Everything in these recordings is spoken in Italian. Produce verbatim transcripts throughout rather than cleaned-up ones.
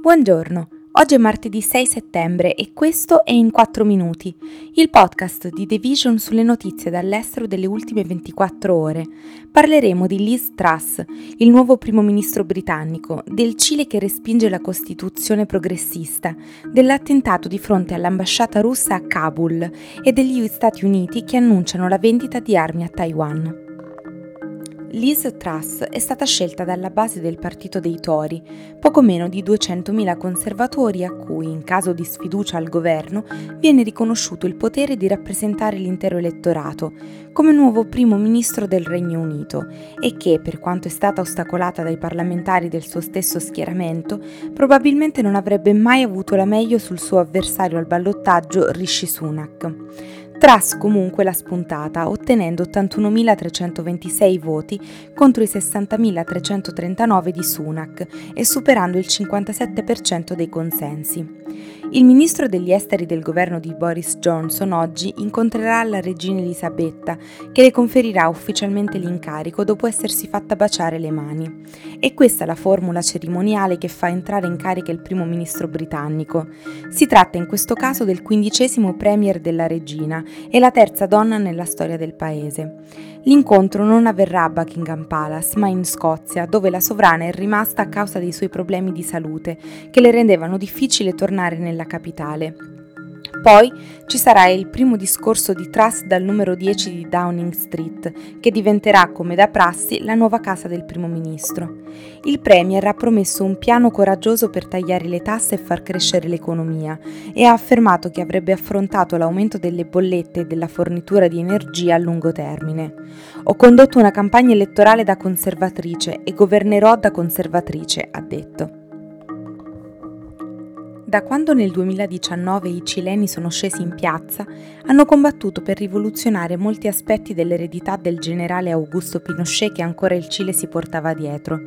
Buongiorno, oggi è martedì sei settembre e questo è In quattro minuti, il podcast di The Vision sulle notizie dall'estero delle ultime ventiquattro ore. Parleremo di Liz Truss, il nuovo primo ministro britannico, del Cile che respinge la Costituzione progressista, dell'attentato di fronte all'ambasciata russa a Kabul e degli Stati Uniti che annunciano la vendita di armi a Taiwan. Liz Truss è stata scelta dalla base del partito dei Tory, poco meno di duecentomila conservatori a cui, in caso di sfiducia al governo, viene riconosciuto il potere di rappresentare l'intero elettorato, come nuovo primo ministro del Regno Unito e che, per quanto è stata ostacolata dai parlamentari del suo stesso schieramento, probabilmente non avrebbe mai avuto la meglio sul suo avversario al ballottaggio Rishi Sunak. Truss comunque l'ha spuntata, ottenendo ottantunomilatrecentoventisei voti contro i sessantamila trecentotrentanove di Sunak e superando il cinquantasette per cento dei consensi. Il ministro degli esteri del governo di Boris Johnson oggi incontrerà la regina Elisabetta, che le conferirà ufficialmente l'incarico dopo essersi fatta baciare le mani. E questa è la formula cerimoniale che fa entrare in carica il primo ministro britannico. Si tratta in questo caso del quindicesimo premier della regina e la terza donna nella storia del paese. L'incontro non avverrà a Buckingham Palace, ma in Scozia, dove la sovrana è rimasta a causa dei suoi problemi di salute, che le rendevano difficile tornare nella capitale. Poi ci sarà il primo discorso di Truss dal numero dieci di Downing Street, che diventerà, come da prassi, la nuova casa del primo ministro. Il premier ha promesso un piano coraggioso per tagliare le tasse e far crescere l'economia e ha affermato che avrebbe affrontato l'aumento delle bollette e della fornitura di energia a lungo termine. Ho condotto una campagna elettorale da conservatrice e governerò da conservatrice, ha detto. Da quando nel duemiladiciannove i cileni sono scesi in piazza, hanno combattuto per rivoluzionare molti aspetti dell'eredità del generale Augusto Pinochet che ancora il Cile si portava dietro.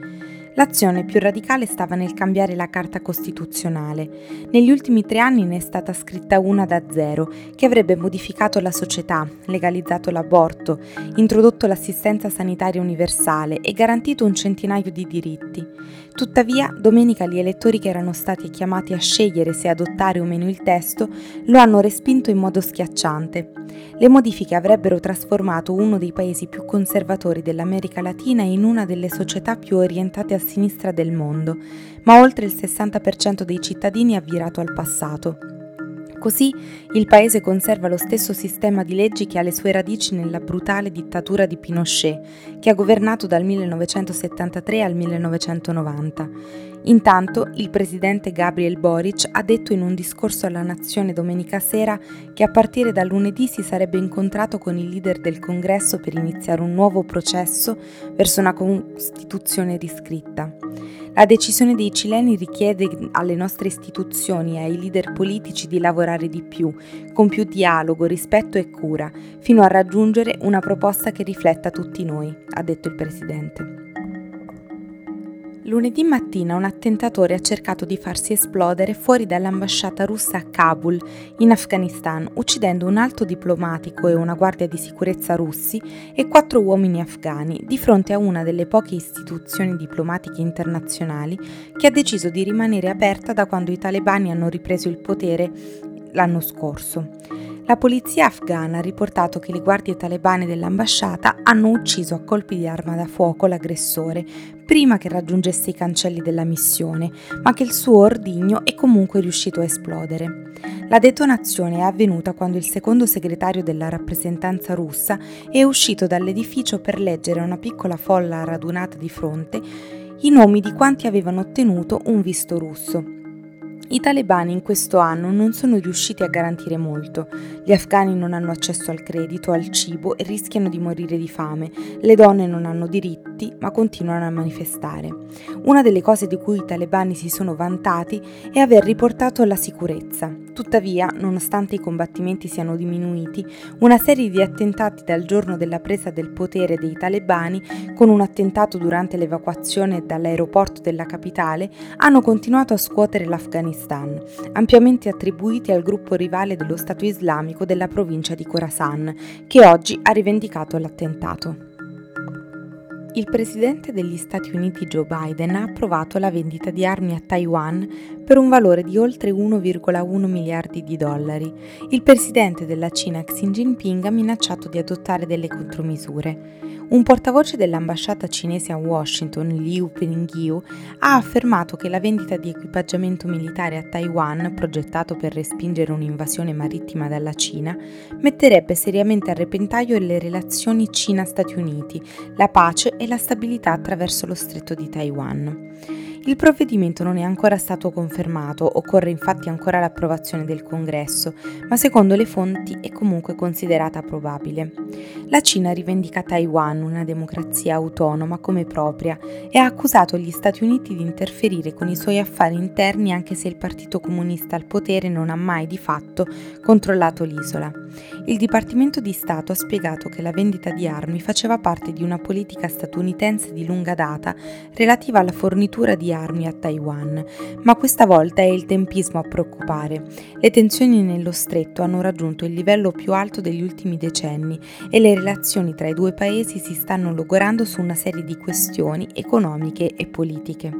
L'azione più radicale stava nel cambiare la carta costituzionale. Negli ultimi tre anni ne è stata scritta una da zero, che avrebbe modificato la società, legalizzato l'aborto, introdotto l'assistenza sanitaria universale e garantito un centinaio di diritti. Tuttavia, domenica gli elettori che erano stati chiamati a scegliere se adottare o meno il testo lo hanno respinto in modo schiacciante. Le modifiche avrebbero trasformato uno dei paesi più conservatori dell'America Latina in una delle società più orientate a sinistra del mondo, ma oltre il sessanta per cento dei cittadini ha virato al passato. Così il paese conserva lo stesso sistema di leggi che ha le sue radici nella brutale dittatura di Pinochet, che ha governato dal millenovecentosettantatré al millenovecentonovanta. Intanto il presidente Gabriel Boric ha detto in un discorso alla nazione domenica sera che a partire da lunedì si sarebbe incontrato con i leader del congresso per iniziare un nuovo processo verso una costituzione riscritta. La decisione dei cileni richiede alle nostre istituzioni e ai leader politici di lavorare di più, con più dialogo, rispetto e cura, fino a raggiungere una proposta che rifletta tutti noi, ha detto il presidente. Lunedì mattina un attentatore ha cercato di farsi esplodere fuori dall'ambasciata russa a Kabul, in Afghanistan, uccidendo un alto diplomatico e una guardia di sicurezza russi e quattro uomini afghani di fronte a una delle poche istituzioni diplomatiche internazionali che ha deciso di rimanere aperta da quando i talebani hanno ripreso il potere l'anno scorso. La polizia afghana ha riportato che le guardie talebane dell'ambasciata hanno ucciso a colpi di arma da fuoco l'aggressore prima che raggiungesse i cancelli della missione, ma che il suo ordigno è comunque riuscito a esplodere. La detonazione è avvenuta quando il secondo segretario della rappresentanza russa è uscito dall'edificio per leggere a una piccola folla radunata di fronte i nomi di quanti avevano ottenuto un visto russo. I talebani in questo anno non sono riusciti a garantire molto. Gli afghani non hanno accesso al credito, al cibo e rischiano di morire di fame. Le donne non hanno diritti, ma continuano a manifestare. Una delle cose di cui i talebani si sono vantati è aver riportato la sicurezza. Tuttavia, nonostante i combattimenti siano diminuiti, una serie di attentati dal giorno della presa del potere dei talebani, con un attentato durante l'evacuazione dall'aeroporto della capitale, hanno continuato a scuotere l'Afghanistan, ampiamente attribuiti al gruppo rivale dello Stato islamico della provincia di Khorasan, che oggi ha rivendicato l'attentato. Il presidente degli Stati Uniti Joe Biden ha approvato la vendita di armi a Taiwan per un valore di oltre uno virgola uno miliardi di dollari. Il presidente della Cina Xi Jinping ha minacciato di adottare delle contromisure. Un portavoce dell'ambasciata cinese a Washington, Liu Pengyu, ha affermato che la vendita di equipaggiamento militare a Taiwan, progettato per respingere un'invasione marittima dalla Cina, metterebbe seriamente a repentaglio le relazioni Cina-Stati Uniti, la pace e la stabilità attraverso lo Stretto di Taiwan. Il provvedimento non è ancora stato confermato, occorre infatti ancora l'approvazione del Congresso, ma secondo le fonti è comunque considerata probabile. La Cina rivendica Taiwan, una democrazia autonoma, come propria e ha accusato gli Stati Uniti di interferire con i suoi affari interni anche se il Partito Comunista al potere non ha mai di fatto controllato l'isola. Il Dipartimento di Stato ha spiegato che la vendita di armi faceva parte di una politica statunitense di lunga data relativa alla fornitura di armi a Taiwan, ma questa volta è il tempismo a preoccupare. Le tensioni nello stretto hanno raggiunto il livello più alto degli ultimi decenni e le relazioni tra i due paesi si stanno logorando su una serie di questioni economiche e politiche.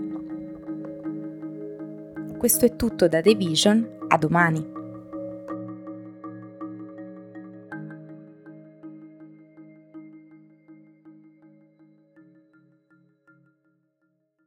Questo è tutto da The Vision, a domani!